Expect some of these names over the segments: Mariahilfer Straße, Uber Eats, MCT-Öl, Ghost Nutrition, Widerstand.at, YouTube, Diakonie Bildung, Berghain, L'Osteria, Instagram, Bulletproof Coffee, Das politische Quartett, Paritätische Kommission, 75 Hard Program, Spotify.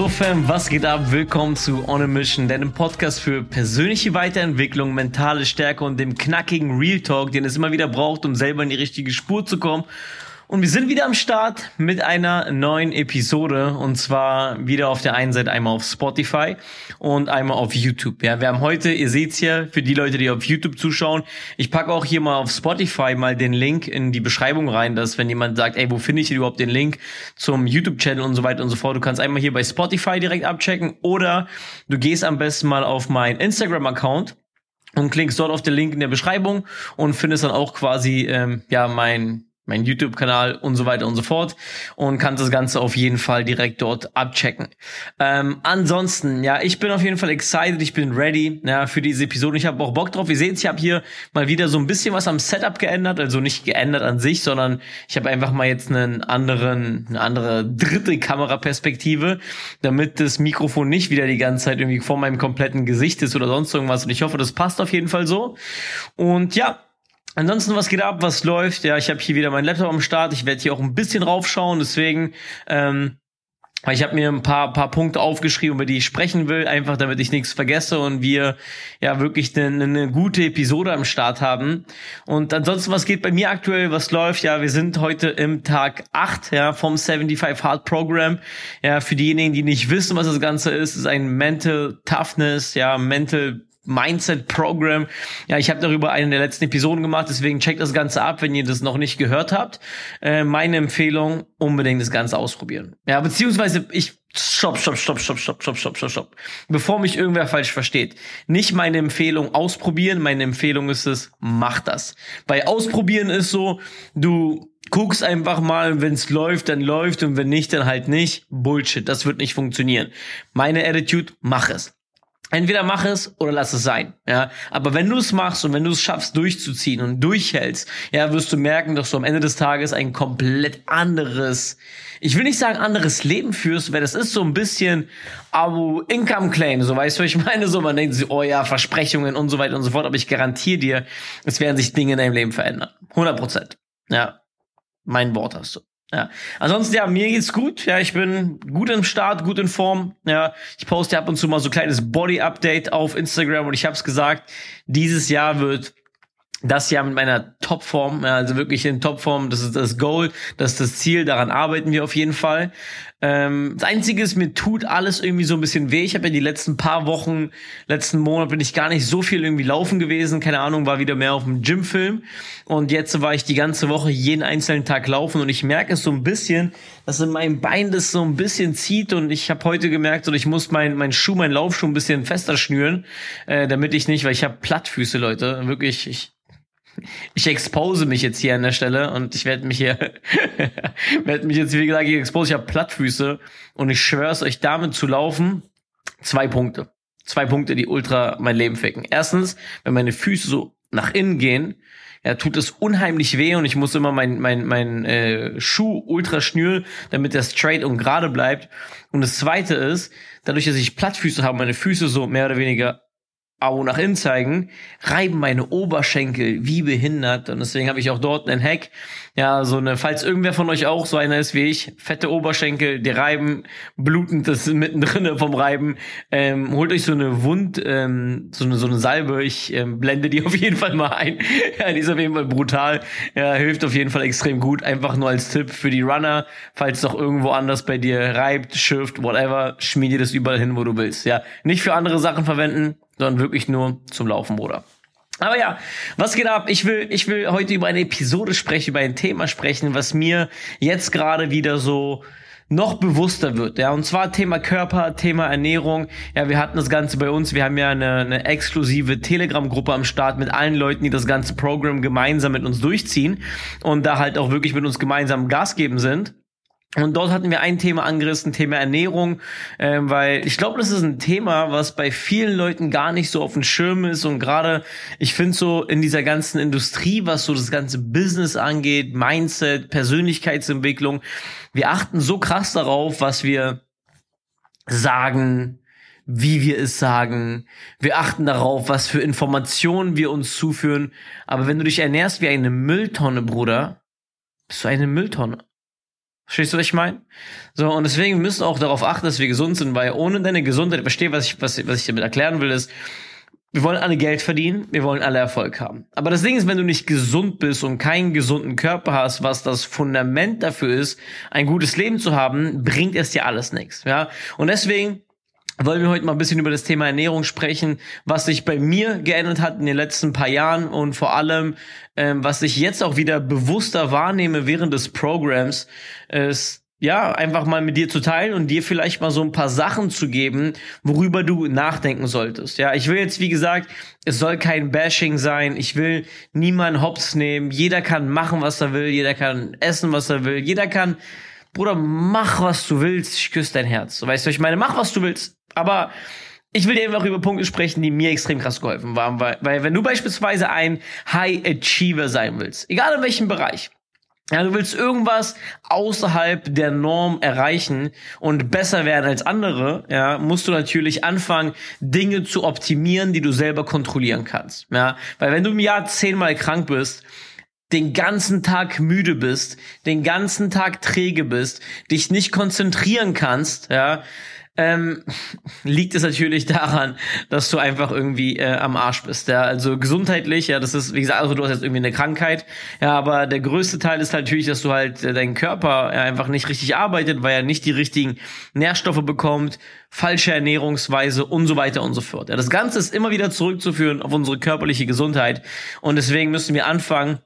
So Fam, was geht ab? Willkommen zu On a Mission, deinem Podcast für persönliche Weiterentwicklung, mentale Stärke und dem knackigen Real Talk, den es immer wieder braucht, um selber in die richtige Spur zu kommen. Und wir sind wieder am Start mit einer neuen Episode, und zwar wieder auf der einen Seite einmal auf Spotify und einmal auf YouTube. Ja, wir haben heute, ihr seht's hier, für die Leute, die auf YouTube zuschauen, ich packe auch hier mal auf Spotify mal den Link in die Beschreibung rein, dass wenn jemand sagt, ey, wo finde ich überhaupt den Link zum YouTube-Channel und so weiter und so fort, du kannst einmal hier bei Spotify direkt abchecken oder du gehst am besten mal auf meinen Instagram-Account und klickst dort auf den Link in der Beschreibung und findest dann auch quasi, mein YouTube-Kanal und so weiter und so fort und kannst das Ganze auf jeden Fall direkt dort abchecken. Ansonsten, ja, ich bin auf jeden Fall excited, ich bin ready, ja, für diese Episode. Ich habe auch Bock drauf. Ihr seht, ich habe hier mal wieder so ein bisschen was am Setup geändert, also nicht geändert an sich, sondern ich habe einfach mal jetzt eine andere dritte Kameraperspektive, damit das Mikrofon nicht wieder die ganze Zeit irgendwie vor meinem kompletten Gesicht ist oder sonst irgendwas, und ich hoffe, das passt auf jeden Fall so. Und ja, ansonsten, was geht ab, was läuft? Ja, ich habe hier wieder meinen Laptop am Start. Ich werde hier auch ein bisschen raufschauen, deswegen, ich habe mir ein paar Punkte aufgeschrieben, über die ich sprechen will, einfach damit ich nichts vergesse und wir ja wirklich eine gute Episode am Start haben. Und ansonsten, was geht bei mir aktuell, was läuft? Ja, wir sind heute im Tag 8, ja, vom 75 Hard Program. Ja, für diejenigen, die nicht wissen, was das Ganze ist, ist ein Mental Toughness, ja, Mental Mindset Program. Ja, ich habe darüber eine der letzten Episoden gemacht, deswegen checkt das Ganze ab, wenn ihr das noch nicht gehört habt. Meine Empfehlung, unbedingt das Ganze ausprobieren. Ja, beziehungsweise stopp. Bevor mich irgendwer falsch versteht. Nicht meine Empfehlung ausprobieren, meine Empfehlung ist es, mach das. Bei ausprobieren ist so, du guck's einfach mal, und wenn's läuft, dann läuft, und wenn nicht, dann halt nicht. Bullshit, das wird nicht funktionieren. Meine Attitude, mach es. Entweder mach es oder lass es sein, ja. Aber wenn du es machst und wenn du es schaffst, durchzuziehen und durchhältst, ja, wirst du merken, dass du am Ende des Tages ein komplett anderes, ich will nicht sagen anderes Leben führst, weil das ist so ein bisschen Income Claim, so, weißt du, ich meine, so, man denkt sich, oh ja, Versprechungen und so weiter und so fort, aber ich garantiere dir, es werden sich Dinge in deinem Leben verändern. 100%, ja. Mein Wort hast du. Ja, ansonsten, ja, mir geht's gut, ja, ich bin gut im Start, gut in Form, ja, ich poste ab und zu mal so ein kleines Body-Update auf Instagram und ich hab's gesagt, dieses Jahr wird das Jahr mit meiner Topform, ja, also wirklich in Topform, das ist das Goal, das ist das Ziel, daran arbeiten wir auf jeden Fall. Das Einzige ist, mir tut alles irgendwie so ein bisschen weh. Ich habe ja die letzten paar Wochen, letzten Monat bin ich gar nicht so viel irgendwie laufen gewesen. Keine Ahnung, war wieder mehr auf dem Gymfilm. Und jetzt war ich die ganze Woche jeden einzelnen Tag laufen und ich merke es so ein bisschen, dass in meinem Bein das so ein bisschen zieht. Und ich habe heute gemerkt, und ich muss meinen Laufschuh ein bisschen fester schnüren, damit ich nicht, weil ich habe Plattfüße, Leute. Wirklich, ich expose mich jetzt hier an der Stelle und ich werde mich hier, wie gesagt, hier expose. Ich habe Plattfüße und ich schwör's euch, damit zu laufen, 2 Punkte. 2 Punkte, die ultra mein Leben ficken. Erstens, wenn meine Füße so nach innen gehen, ja, tut es unheimlich weh und ich muss immer mein Schuh ultra schnüren, damit der straight und gerade bleibt. Und das Zweite ist, dadurch, dass ich Plattfüße habe, meine Füße so mehr oder weniger auch nach innen zeigen, reiben meine Oberschenkel wie behindert. Und deswegen habe ich auch dort einen Hack. Ja, falls irgendwer von euch auch so einer ist wie ich, fette Oberschenkel, die reiben, blutend das mittendrin vom Reiben. Holt euch so eine so eine Salbe. Ich blende die auf jeden Fall mal ein. Ja, die ist auf jeden Fall brutal. Ja, hilft auf jeden Fall extrem gut. Einfach nur als Tipp für die Runner. Falls doch irgendwo anders bei dir reibt, schürft, whatever, schmied dir das überall hin, wo du willst. Ja, nicht für andere Sachen verwenden, sondern wirklich nur zum Laufen, Bruder. Aber ja, was geht ab? Ich will heute über eine Episode sprechen, über ein Thema sprechen, was mir jetzt gerade wieder so noch bewusster wird, ja, und zwar Thema Körper, Thema Ernährung. Ja, wir hatten das Ganze bei uns, wir haben ja eine exklusive Telegram-Gruppe am Start mit allen Leuten, die das ganze Programm gemeinsam mit uns durchziehen und da halt auch wirklich mit uns gemeinsam Gas geben sind. Und dort hatten wir ein Thema angerissen, Thema Ernährung, weil ich glaube, das ist ein Thema, was bei vielen Leuten gar nicht so auf dem Schirm ist. Und gerade, ich finde so in dieser ganzen Industrie, was so das ganze Business angeht, Mindset, Persönlichkeitsentwicklung, wir achten so krass darauf, was wir sagen, wie wir es sagen. Wir achten darauf, was für Informationen wir uns zuführen. Aber wenn du dich ernährst wie eine Mülltonne, Bruder, bist du eine Mülltonne. Verstehst du, was ich meine? So, und deswegen müssen wir auch darauf achten, dass wir gesund sind, weil ohne deine Gesundheit, verstehe, was ich damit erklären will, ist, wir wollen alle Geld verdienen, wir wollen alle Erfolg haben. Aber das Ding ist, wenn du nicht gesund bist und keinen gesunden Körper hast, was das Fundament dafür ist, ein gutes Leben zu haben, bringt es dir alles nichts, ja? Und deswegen wollen wir heute mal ein bisschen über das Thema Ernährung sprechen, was sich bei mir geändert hat in den letzten paar Jahren und vor allem, was ich jetzt auch wieder bewusster wahrnehme während des Programms, ist, ja, einfach mal mit dir zu teilen und dir vielleicht mal so ein paar Sachen zu geben, worüber du nachdenken solltest. Ja, ich will jetzt, wie gesagt, es soll kein Bashing sein. Ich will niemanden hops nehmen. Jeder kann machen, was er will. Jeder kann essen, was er will. Jeder kann, Bruder, mach, was du willst. Ich küsse dein Herz. Weißt du, ich meine, mach, was du willst. Aber ich will dir einfach über Punkte sprechen, die mir extrem krass geholfen haben. Weil wenn du beispielsweise ein High Achiever sein willst, egal in welchem Bereich, ja, du willst irgendwas außerhalb der Norm erreichen und besser werden als andere, ja, musst du natürlich anfangen, Dinge zu optimieren, die du selber kontrollieren kannst, ja, weil wenn du im Jahr 10-mal krank bist, den ganzen Tag müde bist, den ganzen Tag träge bist, dich nicht konzentrieren kannst, ja, liegt es natürlich daran, dass du einfach irgendwie am Arsch bist. Ja? Also gesundheitlich, ja, das ist, wie gesagt, also du hast jetzt irgendwie eine Krankheit, ja, aber der größte Teil ist halt natürlich, dass du halt deinen Körper einfach nicht richtig arbeitet, weil er nicht die richtigen Nährstoffe bekommt, falsche Ernährungsweise und so weiter und so fort. Ja? Das Ganze ist immer wieder zurückzuführen auf unsere körperliche Gesundheit und deswegen müssen wir anfangen,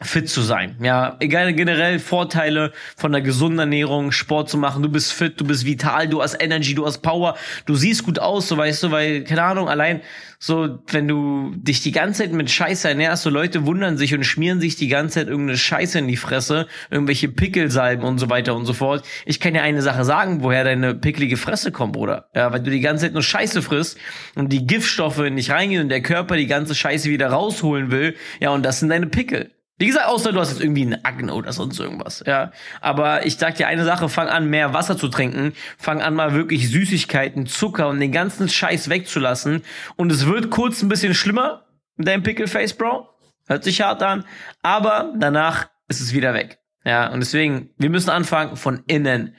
fit zu sein, ja, egal, generell Vorteile von einer gesunden Ernährung, Sport zu machen, du bist fit, du bist vital, du hast Energy, du hast Power, du siehst gut aus, so, weißt du, weil, keine Ahnung, allein so, wenn du dich die ganze Zeit mit Scheiße ernährst, so Leute wundern sich und schmieren sich die ganze Zeit irgendeine Scheiße in die Fresse, irgendwelche Pickelsalben und so weiter und so fort. Ich kann dir eine Sache sagen, woher deine picklige Fresse kommt, Bruder, ja, weil du die ganze Zeit nur Scheiße frisst und die Giftstoffe in dich reingehen und der Körper die ganze Scheiße wieder rausholen will, ja, und das sind deine Pickel. Wie gesagt, außer du hast jetzt irgendwie eine Akne oder sonst irgendwas, ja. Aber ich sag dir eine Sache, fang an, mehr Wasser zu trinken, fang an, mal wirklich Süßigkeiten, Zucker und den ganzen Scheiß wegzulassen und es wird kurz ein bisschen schlimmer mit deinem Pickleface, Bro. Hört sich hart an, aber danach ist es wieder weg, ja. Und deswegen, wir müssen anfangen, von innen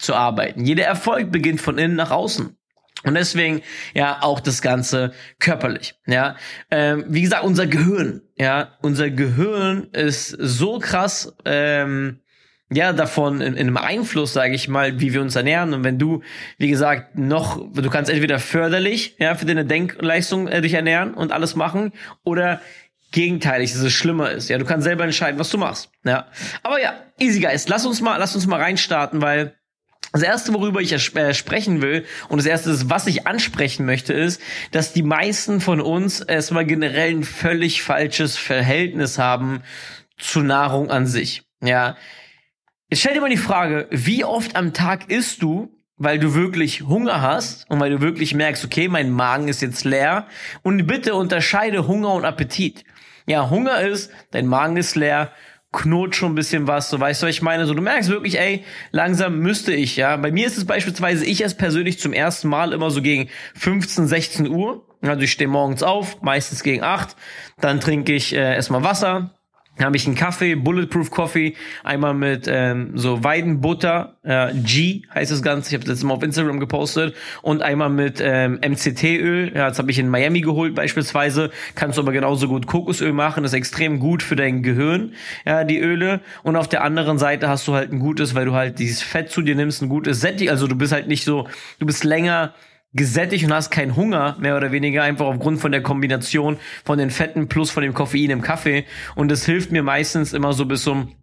zu arbeiten. Jeder Erfolg beginnt von innen nach außen. Und deswegen, ja, auch das Ganze körperlich, ja. Wie gesagt, unser Gehirn, ja, unser Gehirn ist so krass, ja, davon in einem Einfluss, sage ich mal, wie wir uns ernähren. Und wenn du, wie gesagt, du kannst entweder förderlich, ja, für deine Denkleistung dich ernähren und alles machen oder gegenteilig, dass es schlimmer ist. Ja, du kannst selber entscheiden, was du machst, ja. Aber ja, easy guys, lass uns mal reinstarten, weil das Erste, worüber ich sprechen will und das Erste, was ich ansprechen möchte, ist, dass die meisten von uns erstmal generell ein völlig falsches Verhältnis haben zu Nahrung an sich. Ja, jetzt stell dir mal die Frage, wie oft am Tag isst du, weil du wirklich Hunger hast und weil du wirklich merkst, okay, mein Magen ist jetzt leer, und bitte unterscheide Hunger und Appetit. Ja, Hunger ist, dein Magen ist leer, knurrt schon ein bisschen was, so, weißt du, was ich meine? So, du merkst wirklich, ey, langsam müsste ich, ja. Bei mir ist es beispielsweise, ich esse persönlich zum ersten Mal immer so gegen 15, 16 Uhr. Also ich stehe morgens auf, meistens gegen 8. Dann trinke ich erstmal Wasser. Dann habe ich einen Kaffee, Bulletproof Coffee, einmal mit so Weidenbutter, G heißt das Ganze, ich habe das letztes Mal auf Instagram gepostet, und einmal mit MCT-Öl, ja, das habe ich in Miami geholt beispielsweise, kannst du aber genauso gut Kokosöl machen, ist extrem gut für dein Gehirn, ja, die Öle, und auf der anderen Seite hast du halt ein gutes, weil du halt dieses Fett zu dir nimmst, ein gutes Sättig, also du bist halt nicht so, du bist länger gesättigt und hast keinen Hunger, mehr oder weniger, einfach aufgrund von der Kombination von den Fetten plus von dem Koffein im Kaffee. Und das hilft mir meistens immer so bis um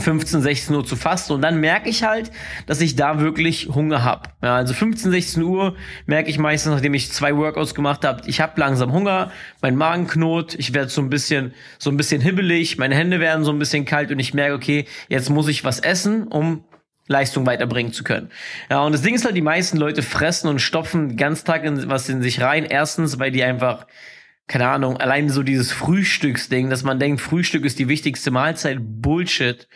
15, 16 Uhr zu fasten. Und dann merke ich halt, dass ich da wirklich Hunger habe. Ja, also 15, 16 Uhr merke ich meistens, nachdem ich 2 Workouts gemacht habe, ich habe langsam Hunger, mein Magen knurrt, ich werde so ein bisschen hibbelig, meine Hände werden so ein bisschen kalt und ich merke, okay, jetzt muss ich was essen, um Leistung weiterbringen zu können. Ja, und das Ding ist halt, die meisten Leute fressen und stopfen den ganzen Tag was in sich rein. Erstens, weil die einfach keine Ahnung, allein so dieses Frühstücksding, dass man denkt, Frühstück ist die wichtigste Mahlzeit, Bullshit.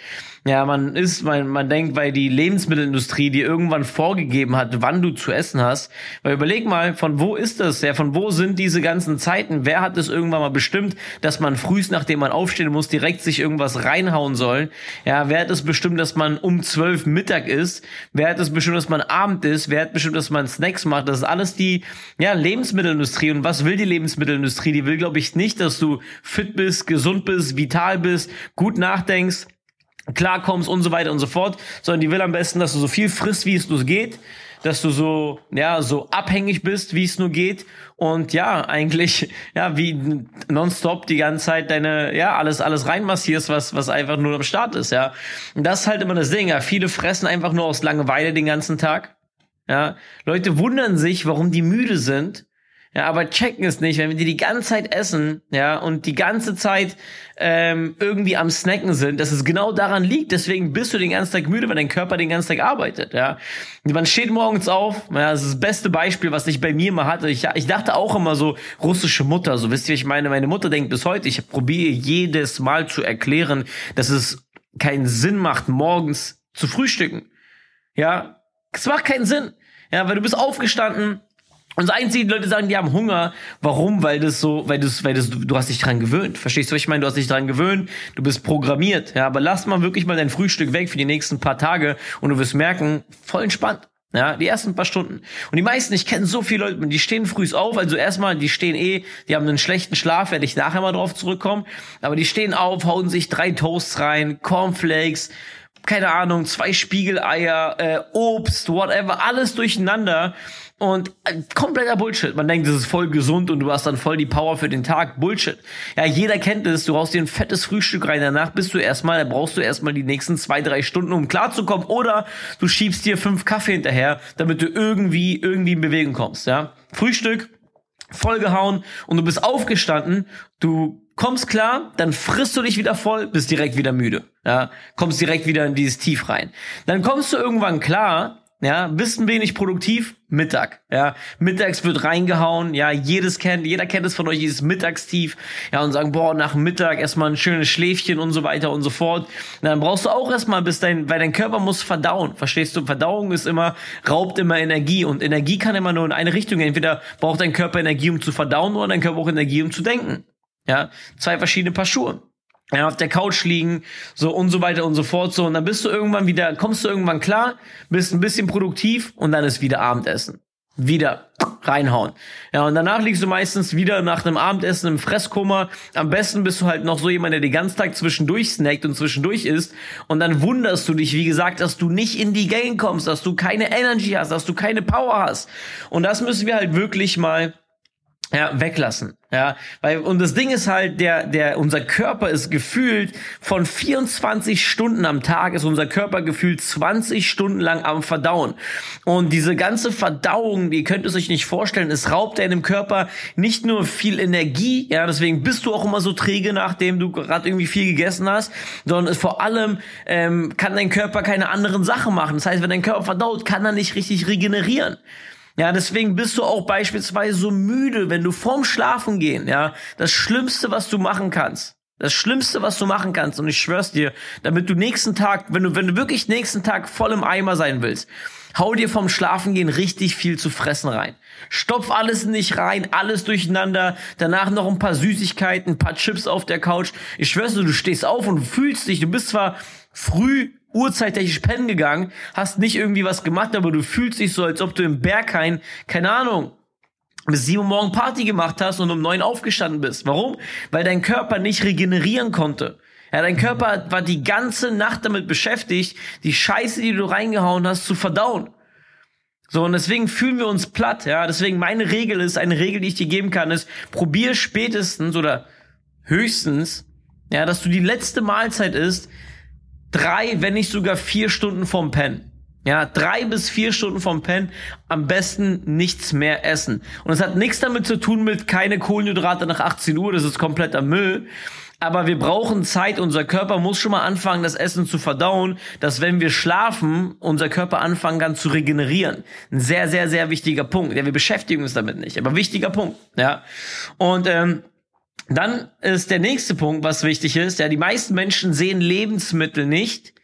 Ja, man isst, man denkt, weil die Lebensmittelindustrie dir irgendwann vorgegeben hat, wann du zu essen hast. Weil überleg mal, von wo ist das? Ja, von wo sind diese ganzen Zeiten? Wer hat es irgendwann mal bestimmt, dass man frühst, nachdem man aufstehen muss, direkt sich irgendwas reinhauen soll? Ja, wer hat es bestimmt, dass man um 12 Mittag isst? Wer hat es bestimmt, dass man Abend isst? Wer hat bestimmt, dass man Snacks macht? Das ist alles die, ja, Lebensmittelindustrie. Und was will die Lebensmittelindustrie? Die will, glaube ich, nicht, dass du fit bist, gesund bist, vital bist, gut nachdenkst, klarkommst und so weiter und so fort, sondern die will am besten, dass du so viel frisst, wie es nur geht, dass du so, ja, so abhängig bist, wie es nur geht und ja, eigentlich, ja, wie nonstop die ganze Zeit deine, ja, alles reinmassierst, was einfach nur am Start ist, ja. Und das ist halt immer das Ding, ja. Viele fressen einfach nur aus Langeweile den ganzen Tag, ja. Leute wundern sich, warum die müde sind, ja, aber checken es nicht, wenn wir die ganze Zeit essen, ja, und die ganze Zeit irgendwie am Snacken sind, dass es genau daran liegt. Deswegen bist du den ganzen Tag müde, weil dein Körper den ganzen Tag arbeitet, ja. Man steht morgens auf, ja, das ist das beste Beispiel, was ich bei mir mal hatte. Ich dachte auch immer so, russische Mutter, so, wisst ihr, ich meine? Meine Mutter denkt bis heute, ich probiere jedes Mal zu erklären, dass es keinen Sinn macht, morgens zu frühstücken, ja. Es macht keinen Sinn, ja, weil du bist aufgestanden. Und das Einzige, die Leute sagen, die haben Hunger. Warum? Weil das so, du hast dich dran gewöhnt. Verstehst du, was ich meine? Du hast dich dran gewöhnt. Du bist programmiert. Ja, aber lass mal wirklich mal dein Frühstück weg für die nächsten paar Tage und du wirst merken, voll entspannt. Ja, die ersten paar Stunden. Und die meisten, ich kenne so viele Leute, die stehen frühs auf, also erstmal, die stehen die haben einen schlechten Schlaf, werde ich nachher mal drauf zurückkommen. Aber die stehen auf, hauen sich 3 Toasts rein, Cornflakes, keine Ahnung, 2 Spiegeleier, Obst, whatever, alles durcheinander. Und kompletter Bullshit. Man denkt, das ist voll gesund und du hast dann voll die Power für den Tag. Bullshit. Ja, jeder kennt es. Du haust dir ein fettes Frühstück rein. Danach brauchst du erstmal die nächsten 2-3 Stunden, um klarzukommen. Oder du schiebst dir 5 Kaffee hinterher, damit du irgendwie in Bewegung kommst, ja. Frühstück, vollgehauen und du bist aufgestanden. Du kommst klar, dann frisst du dich wieder voll, bist direkt wieder müde, ja. Kommst direkt wieder in dieses Tief rein. Dann kommst du irgendwann klar, ja, bist ein wenig produktiv, Mittag, ja, mittags wird reingehauen, ja, jeder kennt es von euch, dieses Mittagstief, ja, und sagen, boah, nach dem Mittag erstmal ein schönes Schläfchen und so weiter und so fort, und dann brauchst du auch erstmal, weil dein Körper muss verdauen, verstehst du, Verdauung raubt immer Energie und Energie kann immer nur in eine Richtung gehen, entweder braucht dein Körper Energie, um zu verdauen, oder dein Körper auch Energie, um zu denken, ja, 2 verschiedene Paar Schuhe. Ja, auf der Couch liegen, so und so weiter und so fort, so. Und dann kommst du irgendwann klar, bist ein bisschen produktiv und dann ist wieder Abendessen. Wieder reinhauen. Ja, und danach liegst du meistens wieder nach einem Abendessen im Fresskoma. Am besten bist du halt noch so jemand, der den ganzen Tag zwischendurch snackt und zwischendurch isst. Und dann wunderst du dich, wie gesagt, dass du nicht in die Gänge kommst, dass du keine Energy hast, dass du keine Power hast. Und das müssen wir halt wirklich mal, ja, weglassen, ja, weil, und das Ding ist halt, unser Körper ist gefühlt von 24 Stunden am Tag ist unser Körper gefühlt 20 Stunden lang am Verdauen. Und diese ganze Verdauung, ihr könnt es euch nicht vorstellen, es raubt deinem Körper nicht nur viel Energie, ja, deswegen bist du auch immer so träge, nachdem du gerade irgendwie viel gegessen hast, sondern vor allem, kann dein Körper keine anderen Sachen machen. Das heißt, wenn dein Körper verdaut, kann er nicht richtig regenerieren. Ja, deswegen bist du auch beispielsweise so müde, wenn du vorm Schlafen gehen, ja, das Schlimmste, was du machen kannst, und ich schwör's dir, damit du nächsten Tag, wenn du wirklich nächsten Tag voll im Eimer sein willst, hau dir vom Schlafengehen richtig viel zu fressen rein. Stopf alles in dich rein, alles durcheinander, danach noch ein paar Süßigkeiten, ein paar Chips auf der Couch. Ich schwör's dir, du stehst auf und fühlst dich, du bist zwar früh urzeittechnisch pennen gegangen, hast nicht irgendwie was gemacht, aber du fühlst dich so, als ob du im Berghain, keine Ahnung, bis 7 Uhr morgens Party gemacht hast und um 9 aufgestanden bist. Warum? Weil dein Körper nicht regenerieren konnte. Ja, dein Körper war die ganze Nacht damit beschäftigt, die Scheiße, die du reingehauen hast, zu verdauen. So, und deswegen fühlen wir uns platt, ja, deswegen eine Regel, die ich dir geben kann, ist, probier spätestens oder höchstens, ja, dass du die letzte Mahlzeit isst, 3, wenn nicht sogar 4 Stunden vorm Pennen. Ja, 3 bis 4 Stunden vorm Pennen. Am besten nichts mehr essen. Und es hat nichts damit zu tun mit keine Kohlenhydrate nach 18 Uhr. Das ist kompletter Müll. aber wir brauchen Zeit. Unser Körper muss schon mal anfangen, das Essen zu verdauen, dass wenn wir schlafen, unser Körper anfangen kann zu regenerieren. Ein sehr, sehr, sehr wichtiger Punkt. Ja, wir beschäftigen uns damit nicht, aber wichtiger Punkt. Ja. Und dann ist der nächste Punkt, was wichtig ist. Ja, die meisten Menschen sehen Lebensmittel nicht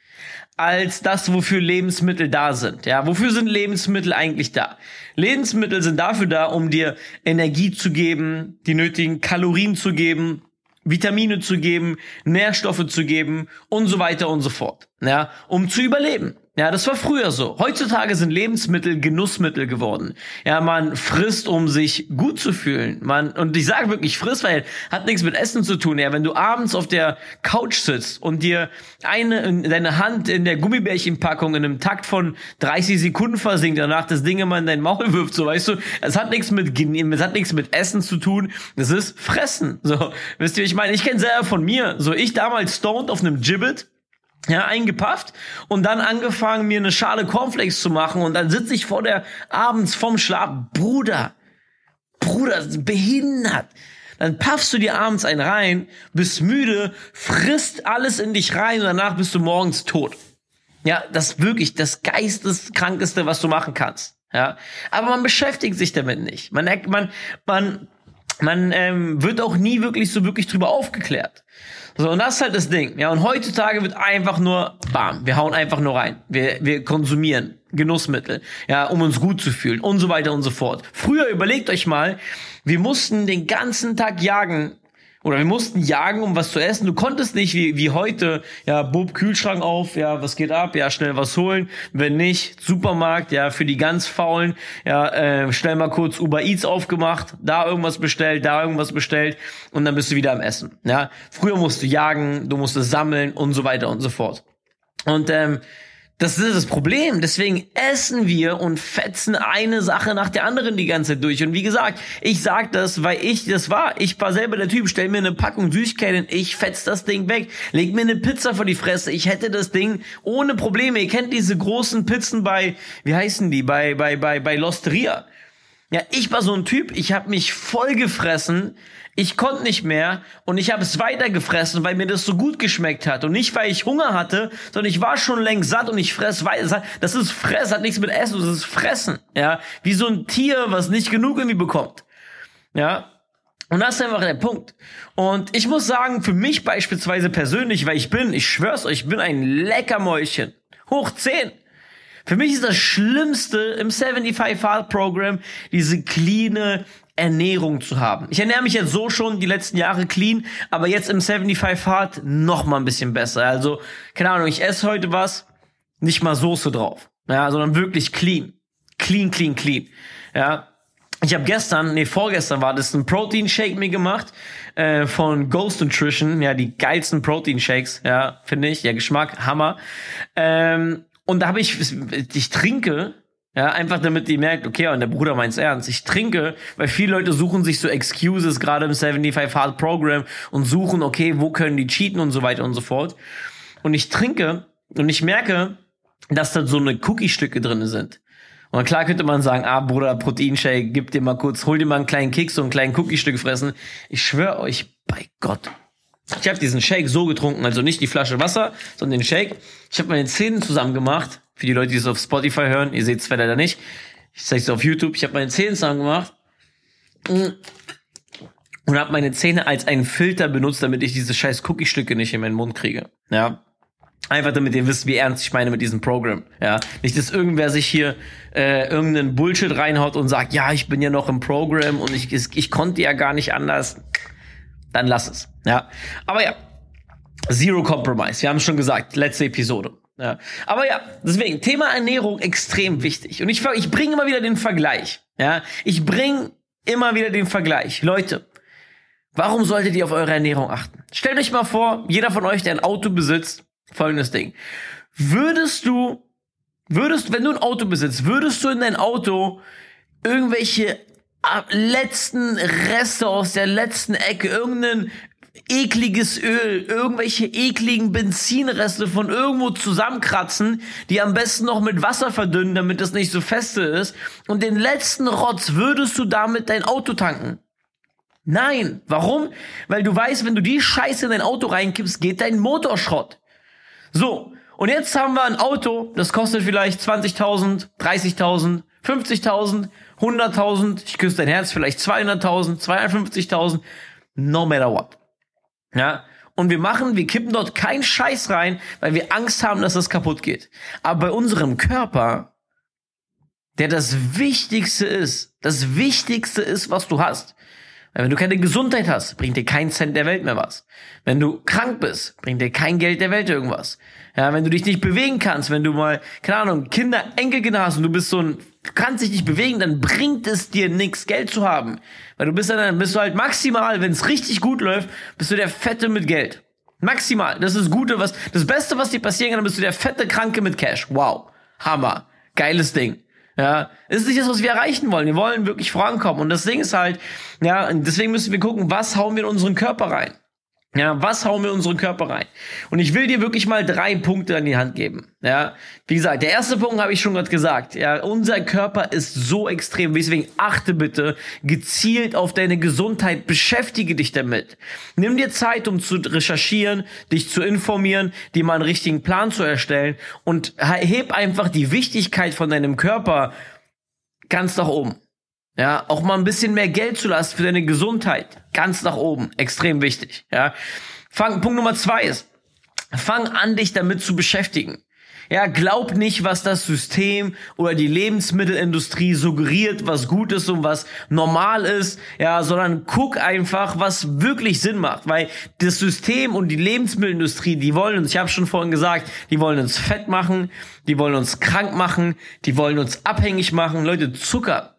als das, wofür Lebensmittel da sind. Ja, wofür sind Lebensmittel eigentlich da? Lebensmittel sind dafür da, um dir Energie zu geben, die nötigen Kalorien zu geben, Vitamine zu geben, Nährstoffe zu geben und so weiter und so fort. Ja, um zu überleben. Ja, das war früher so. Heutzutage sind Lebensmittel Genussmittel geworden. Ja, man frisst, um sich gut zu fühlen. Und ich sage wirklich frisst, weil hat nichts mit Essen zu tun. Ja, wenn du abends auf der Couch sitzt und dir deine Hand in der Gummibärchenpackung in einem Takt von 30 Sekunden versinkt, danach das Ding immer in dein Maul wirft, so weißt du, es hat nichts mit Essen zu tun. Das ist Fressen. So, wisst ihr, ich meine, ich kenne selber von mir. So, ich damals stoned auf einem Gibbet. Ja, eingepafft und dann angefangen, mir eine Schale Cornflakes zu machen und dann sitze ich abends vorm Schlaf, Bruder, behindert. Dann paffst du dir abends einen rein, bist müde, frisst alles in dich rein und danach bist du morgens tot. Ja, das ist wirklich das Geisteskrankeste, was du machen kannst. Ja, aber man beschäftigt sich damit nicht. Man wird auch nie wirklich drüber aufgeklärt. So, und das ist halt das Ding. Ja, und heutzutage wird einfach nur, bam, wir hauen einfach nur rein. Wir konsumieren Genussmittel, ja, um uns gut zu fühlen und so weiter und so fort. Früher, überlegt euch mal, wir mussten den ganzen Tag jagen. Oder wir mussten jagen, um was zu essen. Du konntest nicht wie heute, ja, Bub, Kühlschrank auf, ja, was geht ab, ja, schnell was holen. Wenn nicht, Supermarkt, ja, für die ganz Faulen, ja, schnell mal kurz Uber Eats aufgemacht, da irgendwas bestellt und dann bist du wieder am Essen, ja. Früher musst du jagen, du musstest sammeln und so weiter und so fort. Und, das ist das Problem. Deswegen essen wir und fetzen eine Sache nach der anderen die ganze Zeit durch. Und wie gesagt, ich sag das, weil ich das war. Ich war selber der Typ, stell mir eine Packung Süßigkeiten, ich fetz das Ding weg, leg mir eine Pizza vor die Fresse. Ich hätte das Ding ohne Probleme. Ihr kennt diese großen Pizzen bei L'Osteria. Ja, ich war so ein Typ, ich habe mich voll gefressen, ich konnte nicht mehr und ich habe es weiter gefressen, weil mir das so gut geschmeckt hat und nicht, weil ich Hunger hatte, sondern ich war schon längst satt und ich fress weiter. Das ist Fress, hat nichts mit Essen, das ist Fressen, ja, wie so ein Tier, was nicht genug irgendwie bekommt, ja. Und das ist einfach der Punkt. Und ich muss sagen, für mich beispielsweise persönlich, weil ich schwör's euch, ich bin ein Leckermäulchen, hoch 10. Für mich ist das Schlimmste im 75 Hard Program, diese cleane Ernährung zu haben. Ich ernähre mich jetzt so schon die letzten Jahre clean, aber jetzt im 75 Hard noch mal ein bisschen besser. Also, keine Ahnung, ich esse heute was, nicht mal Soße drauf, ja, sondern wirklich clean. Clean. Ja. Ich habe vorgestern war das, ein Protein-Shake mir gemacht von Ghost Nutrition. Ja, die geilsten Protein-Shakes, ja, finde ich. Ja, Geschmack, Hammer. Und da habe ich trinke, ja, einfach damit die merkt, okay, und der Bruder meint's ernst. Ich trinke, weil viele Leute suchen sich so Excuses, gerade im 75 Hard Program, und suchen, okay, wo können die cheaten und so weiter und so fort. Und ich trinke und ich merke, dass da so eine Cookie-Stücke drin sind. Und klar könnte man sagen, Bruder, Proteinshake, hol dir mal einen kleinen Keks und einen kleinen Cookie-Stück fressen. Ich schwöre euch, bei Gott. Ich habe diesen Shake so getrunken, also nicht die Flasche Wasser, sondern den Shake. Ich habe meine Zähne zusammen gemacht. Für die Leute, die es auf Spotify hören, ihr seht es leider nicht. Ich zeige es auf YouTube. Ich habe meine Zähne zusammen gemacht und habe meine Zähne als einen Filter benutzt, damit ich diese scheiß Cookie-Stücke nicht in meinen Mund kriege. Ja, einfach damit ihr wisst, wie ernst ich meine mit diesem Programm. Ja, nicht, dass irgendwer sich hier irgendeinen Bullshit reinhaut und sagt, ja, ich bin ja noch im Programm und ich konnte ja gar nicht anders. Dann lass es, ja. Aber ja, Zero Compromise, wir haben es schon gesagt, letzte Episode. Ja. Aber ja, deswegen, Thema Ernährung extrem wichtig. Und ich bringe immer wieder den Vergleich, ja. Leute, warum solltet ihr auf eure Ernährung achten? Stellt euch mal vor, jeder von euch, der ein Auto besitzt, folgendes Ding. Wenn du ein Auto besitzt, würdest du in dein Auto irgendwelche letzten Reste aus der letzten Ecke, irgendein ekliges Öl, irgendwelche ekligen Benzinreste von irgendwo zusammenkratzen, die am besten noch mit Wasser verdünnen, damit das nicht so feste ist, und den letzten Rotz würdest du damit dein Auto tanken? Nein, warum? Weil du weißt, wenn du die Scheiße in dein Auto reinkippst, geht dein Motorschrott. So, und jetzt haben wir ein Auto, das kostet vielleicht 20.000, 30.000, 50.000, 100.000, ich küsse dein Herz, vielleicht 200.000, 250.000, no matter what. Ja, und wir kippen dort keinen Scheiß rein, weil wir Angst haben, dass das kaputt geht. Aber bei unserem Körper, der das Wichtigste ist, was du hast. Weil wenn du keine Gesundheit hast, bringt dir kein Cent der Welt mehr was. Wenn du krank bist, bringt dir kein Geld der Welt irgendwas. Ja, wenn du dich nicht bewegen kannst, wenn du mal, keine Ahnung, Kinder, Enkelkinder hast und du kannst dich nicht bewegen, dann bringt es dir nichts, Geld zu haben. Weil dann bist du halt maximal, wenn es richtig gut läuft, bist du der Fette mit Geld. Maximal. Das ist das Beste, was dir passieren kann, dann bist du der fette Kranke mit Cash. Wow. Hammer. Geiles Ding. Ja, ist nicht das, was wir erreichen wollen. Wir wollen wirklich vorankommen. Und das Ding ist halt, ja, deswegen müssen wir gucken, was hauen wir in unseren Körper rein? Ja, was hauen wir in unseren Körper rein? Und ich will dir wirklich mal 3 Punkte an die Hand geben. Ja, wie gesagt, der erste Punkt habe ich schon gerade gesagt. Ja, unser Körper ist so extrem. Deswegen achte bitte gezielt auf deine Gesundheit. Beschäftige dich damit. Nimm dir Zeit, um zu recherchieren, dich zu informieren, dir mal einen richtigen Plan zu erstellen und heb einfach die Wichtigkeit von deinem Körper ganz nach oben. Ja, auch mal ein bisschen mehr Geld zu lassen für deine Gesundheit. Ganz nach oben. Extrem wichtig. Ja. Punkt Nummer 2 ist, fang an, dich damit zu beschäftigen. Ja, glaub nicht, was das System oder die Lebensmittelindustrie suggeriert, was gut ist und was normal ist, ja, sondern guck einfach, was wirklich Sinn macht, weil das System und die Lebensmittelindustrie, die wollen uns, ich habe schon vorhin gesagt, die wollen uns fett machen, die wollen uns krank machen, die wollen uns abhängig machen. Leute, Zucker.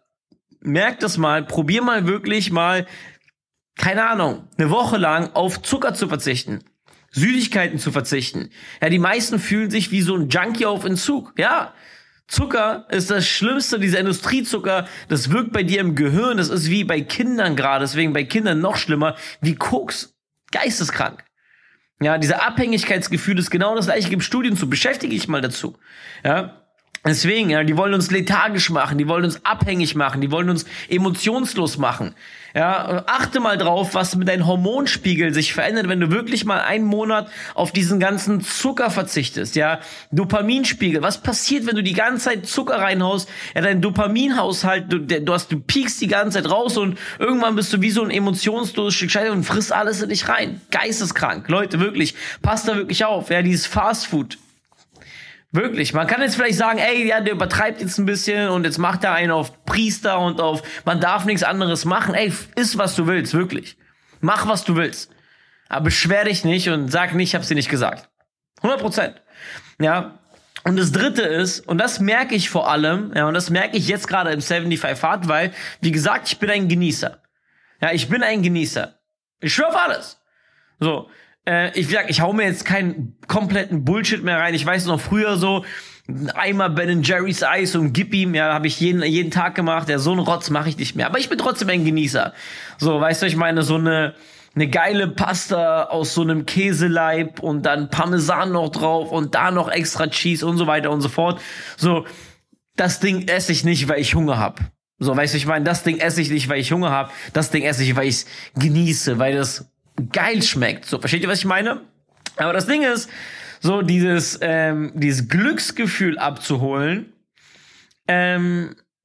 Merk das mal, probier mal wirklich mal, keine Ahnung, eine Woche lang auf Zucker zu verzichten, Süßigkeiten zu verzichten. Ja, die meisten fühlen sich wie so ein Junkie auf Entzug. Ja, Zucker ist das Schlimmste, dieser Industriezucker, das wirkt bei dir im Gehirn, das ist wie bei Kindern gerade, deswegen bei Kindern noch schlimmer, wie Koks, geisteskrank. Ja, dieser Abhängigkeitsgefühl ist genau das gleiche, gibt Studien zu, beschäftige dich mal dazu, ja. Deswegen, ja, die wollen uns lethargisch machen, die wollen uns abhängig machen, die wollen uns emotionslos machen. Ja, achte mal drauf, was mit deinem Hormonspiegel sich verändert, wenn du wirklich mal einen Monat auf diesen ganzen Zucker verzichtest. Ja, Dopaminspiegel. Was passiert, wenn du die ganze Zeit Zucker reinhaust? Ja, dein Dopaminhaushalt, du piekst die ganze Zeit raus und irgendwann bist du wie so ein emotionsloses Stück Scheiße und frisst alles in dich rein. Geisteskrank. Leute, wirklich. Passt da wirklich auf. Ja, dieses Fastfood. Wirklich, man kann jetzt vielleicht sagen, ey, ja, der übertreibt jetzt ein bisschen und jetzt macht er einen auf Priester und auf, man darf nichts anderes machen. Ey, iss, was du willst, wirklich. Mach, was du willst. Aber beschwer dich nicht und sag nicht, ich hab's dir nicht gesagt. 100%. Ja. Und das Dritte ist, und das merke ich vor allem, ja, und das merke ich jetzt gerade im 75 Hard, weil, wie gesagt, ich bin ein Genießer. Ja, ich bin ein Genießer. Ich schwör auf alles. So. Ich hau mir jetzt keinen kompletten Bullshit mehr rein. Ich weiß noch früher so, einmal Ben & Jerry's Eis und gib ihm, ja, habe ich jeden Tag gemacht. Ja, so einen Rotz mache ich nicht mehr. Aber ich bin trotzdem ein Genießer. So, weißt du, ich meine, so eine geile Pasta aus so einem Käseleib und dann Parmesan noch drauf und da noch extra Cheese und so weiter und so fort. So, das Ding esse ich nicht, weil ich Hunger habe. So, weißt du, ich meine, das Ding esse ich nicht, weil ich Hunger habe. Das Ding esse ich, weil ich genieße, weil das geil schmeckt. So, versteht ihr, was ich meine? Aber das Ding ist, so dieses Glücksgefühl abzuholen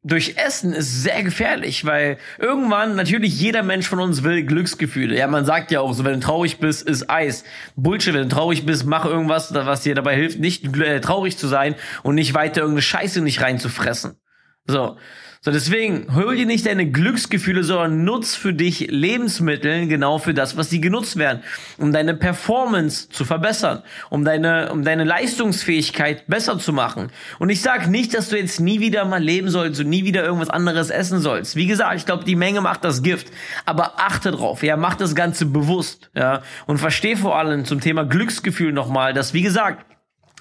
durch Essen ist sehr gefährlich, weil irgendwann, natürlich jeder Mensch von uns will Glücksgefühle. Ja, man sagt ja auch so, wenn du traurig bist, iss Eis. Bullshit, wenn du traurig bist, mach irgendwas, was dir dabei hilft, nicht traurig zu sein und nicht weiter irgendeine Scheiße nicht reinzufressen. So, deswegen, hol dir nicht deine Glücksgefühle, sondern nutz für dich Lebensmittel genau für das, was sie genutzt werden, um deine Performance zu verbessern, um deine Leistungsfähigkeit besser zu machen. Und ich sag nicht, dass du jetzt nie wieder mal leben sollst und nie wieder irgendwas anderes essen sollst. Wie gesagt, ich glaube, die Menge macht das Gift, aber achte drauf, ja, mach das Ganze bewusst, ja, und versteh vor allem zum Thema Glücksgefühl nochmal, dass, wie gesagt,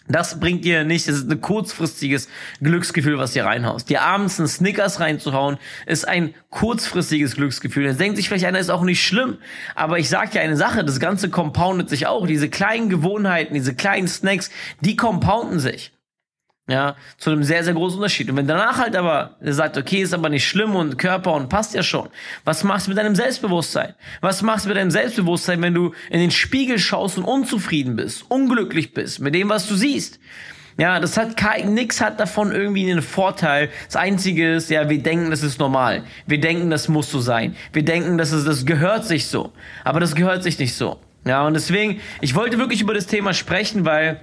das bringt dir nicht, das ist ein kurzfristiges Glücksgefühl, was dir reinhaust. Dir abends einen Snickers reinzuhauen, ist ein kurzfristiges Glücksgefühl. Jetzt denkt sich vielleicht einer, ist auch nicht schlimm. Aber ich sag dir eine Sache, das Ganze compoundet sich auch. Diese kleinen Gewohnheiten, diese kleinen Snacks, die compounden sich. Ja, zu einem sehr, sehr großen Unterschied. Und wenn danach halt aber sagt, okay, ist aber nicht schlimm und Körper und passt ja schon. Was machst du mit deinem Selbstbewusstsein? Was machst du mit deinem Selbstbewusstsein, wenn du in den Spiegel schaust und unzufrieden bist, unglücklich bist mit dem, was du siehst? Ja, das hat nix hat davon irgendwie einen Vorteil. Das Einzige ist, ja, wir denken, das ist normal. Wir denken, das muss so sein. Wir denken, das gehört sich so. Aber das gehört sich nicht so. Ja, und deswegen, ich wollte wirklich über das Thema sprechen, weil...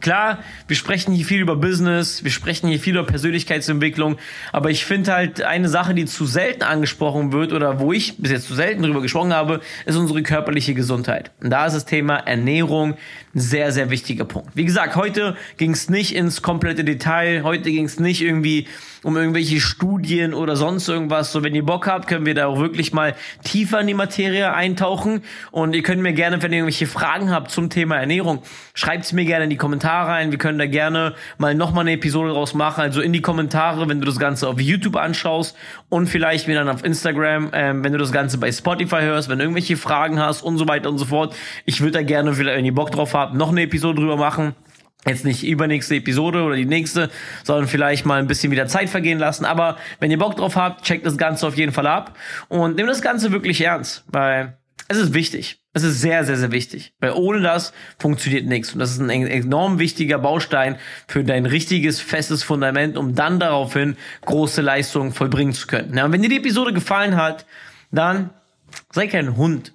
Klar, wir sprechen hier viel über Business, wir sprechen hier viel über Persönlichkeitsentwicklung, aber ich finde halt eine Sache, die zu selten angesprochen wird oder wo ich bis jetzt zu selten drüber gesprochen habe, ist unsere körperliche Gesundheit. Und da ist das Thema Ernährung ein sehr, sehr wichtiger Punkt. Wie gesagt, heute ging es nicht ins komplette Detail, heute ging es nicht irgendwie um irgendwelche Studien oder sonst irgendwas. So, wenn ihr Bock habt, können wir da auch wirklich mal tiefer in die Materie eintauchen. Und ihr könnt mir gerne, wenn ihr irgendwelche Fragen habt zum Thema Ernährung, schreibt es mir gerne in die Kommentare rein. Wir können da gerne mal nochmal eine Episode draus machen. Also in die Kommentare, wenn du das Ganze auf YouTube anschaust und vielleicht mir dann auf Instagram, wenn du das Ganze bei Spotify hörst, wenn du irgendwelche Fragen hast und so weiter und so fort. Ich würde da gerne, wenn ihr Bock drauf habt, noch eine Episode drüber machen. Jetzt nicht übernächste Episode oder die nächste, sondern vielleicht mal ein bisschen wieder Zeit vergehen lassen. Aber wenn ihr Bock drauf habt, checkt das Ganze auf jeden Fall ab und nehmt das Ganze wirklich ernst, weil es ist wichtig. Es ist sehr, sehr, sehr wichtig, weil ohne das funktioniert nichts. Und das ist ein enorm wichtiger Baustein für dein richtiges, festes Fundament, um dann daraufhin große Leistungen vollbringen zu können. Na, und wenn dir die Episode gefallen hat, dann sei kein Hund.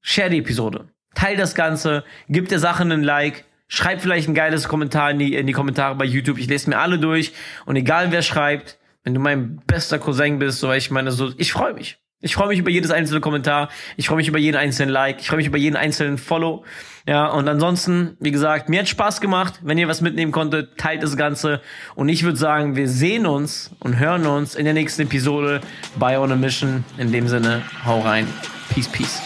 Share die Episode. Teil das Ganze. Gib der Sache einen Like. Schreibt vielleicht ein geiles Kommentar in die Kommentare bei YouTube. Ich lese mir alle durch. Und egal, wer schreibt, wenn du mein bester Cousin bist, so, ich meine, so, ich freue mich. Ich freue mich über jedes einzelne Kommentar. Ich freue mich über jeden einzelnen Like. Ich freue mich über jeden einzelnen Follow. Ja, und ansonsten, wie gesagt, mir hat Spaß gemacht. Wenn ihr was mitnehmen konntet, teilt das Ganze. Und ich würde sagen, wir sehen uns und hören uns in der nächsten Episode bei On a Mission. In dem Sinne, hau rein. Peace, peace.